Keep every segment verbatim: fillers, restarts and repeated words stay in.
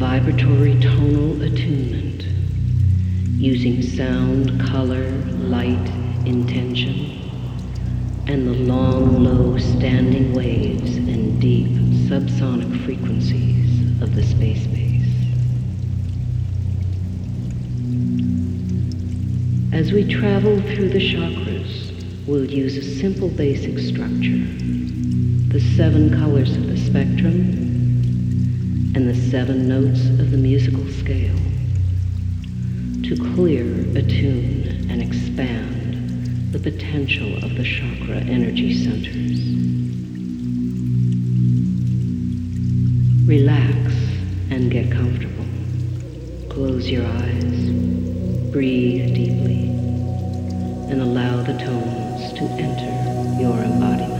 vibratory tonal attunement, using sound, color, light, intention, and the long, low standing waves and deep subsonic frequencies of the space bass. As we travel through the chakras, we'll use a simple basic structure, the seven colors of the spectrum, and the seven notes of the musical scale, to clear, attune, and expand the potential of the chakra energy centers. Relax and get comfortable. Close your eyes, breathe deeply, and allow the tones to enter your embodiment.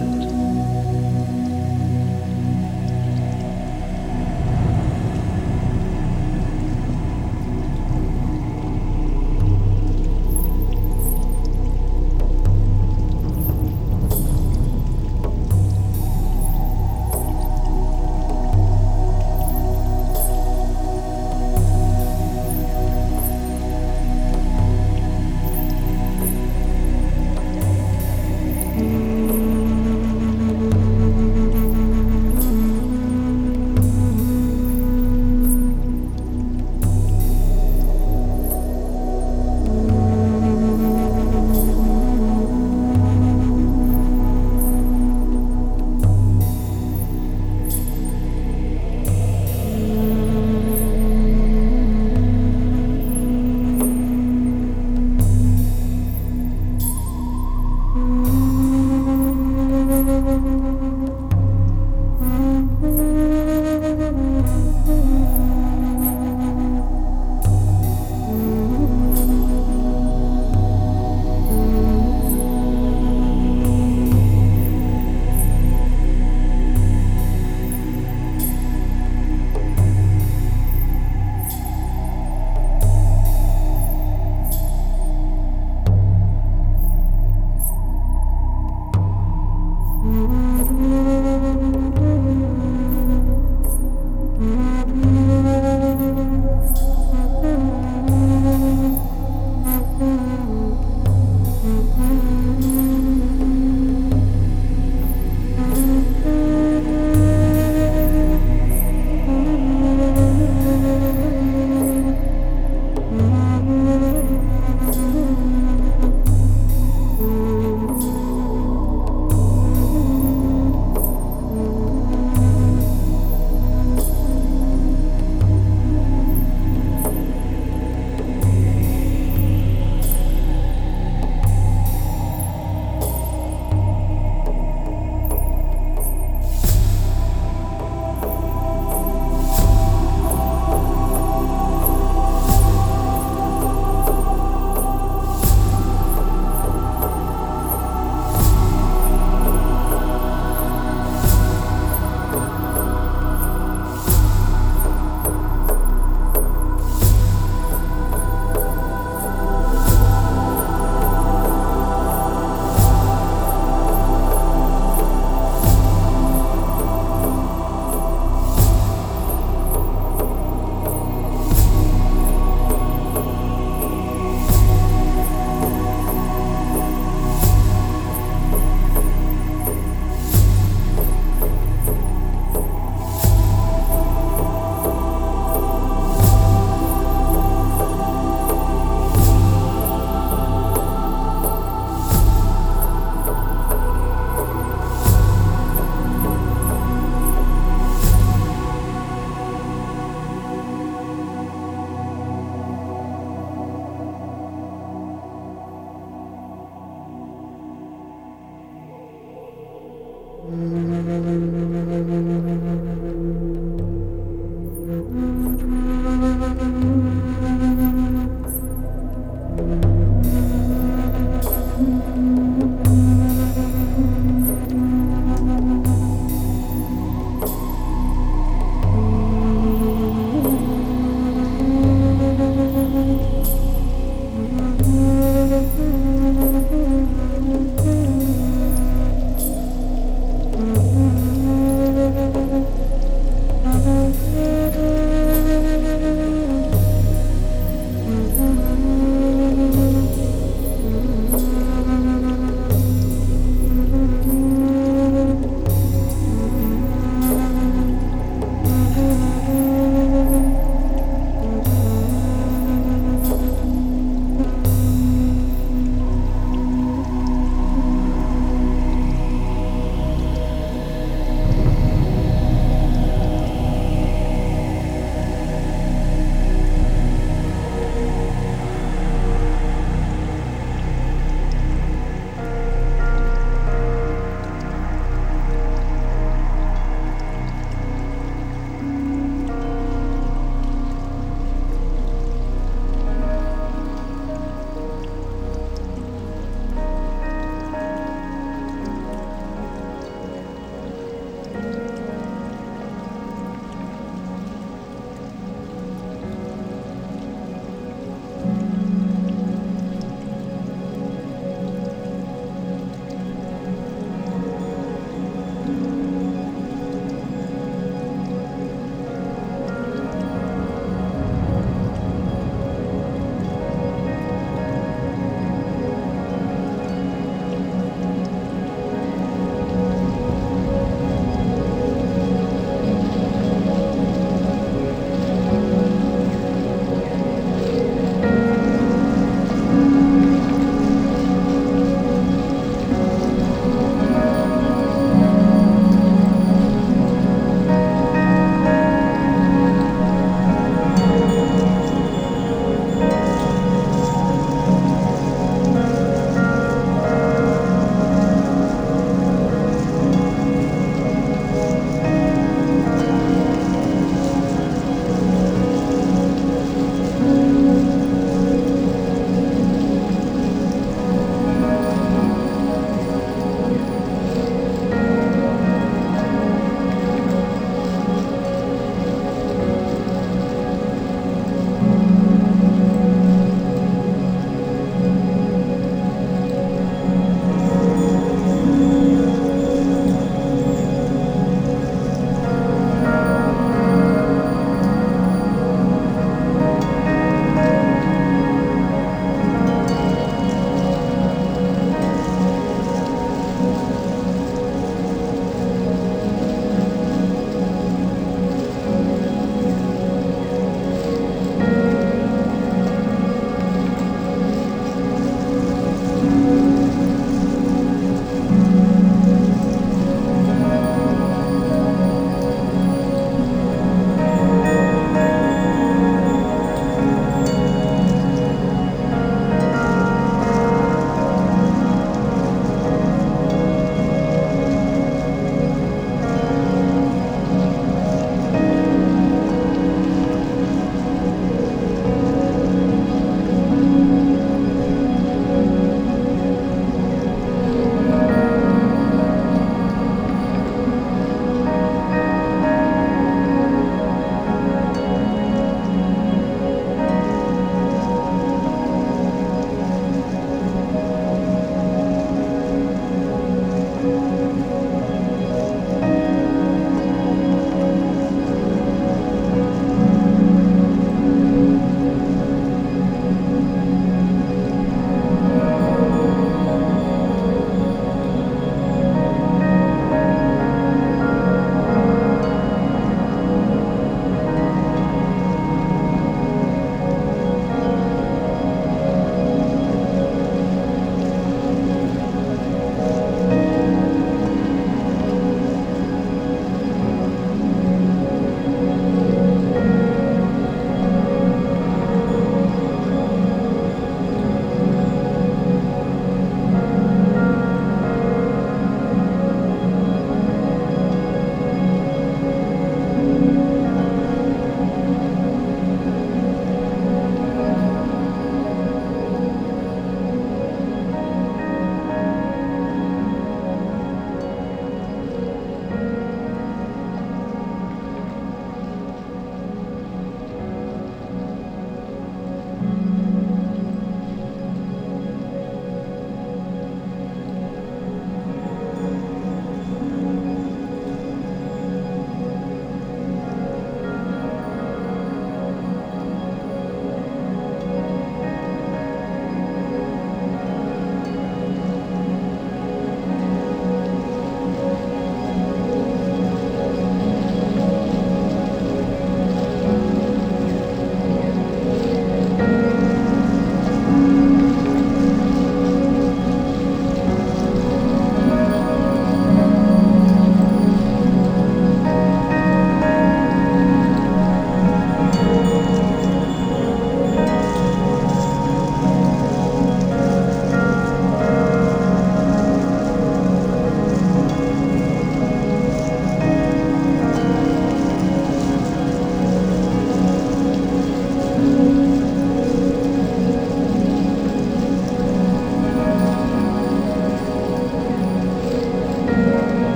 Mm-hmm.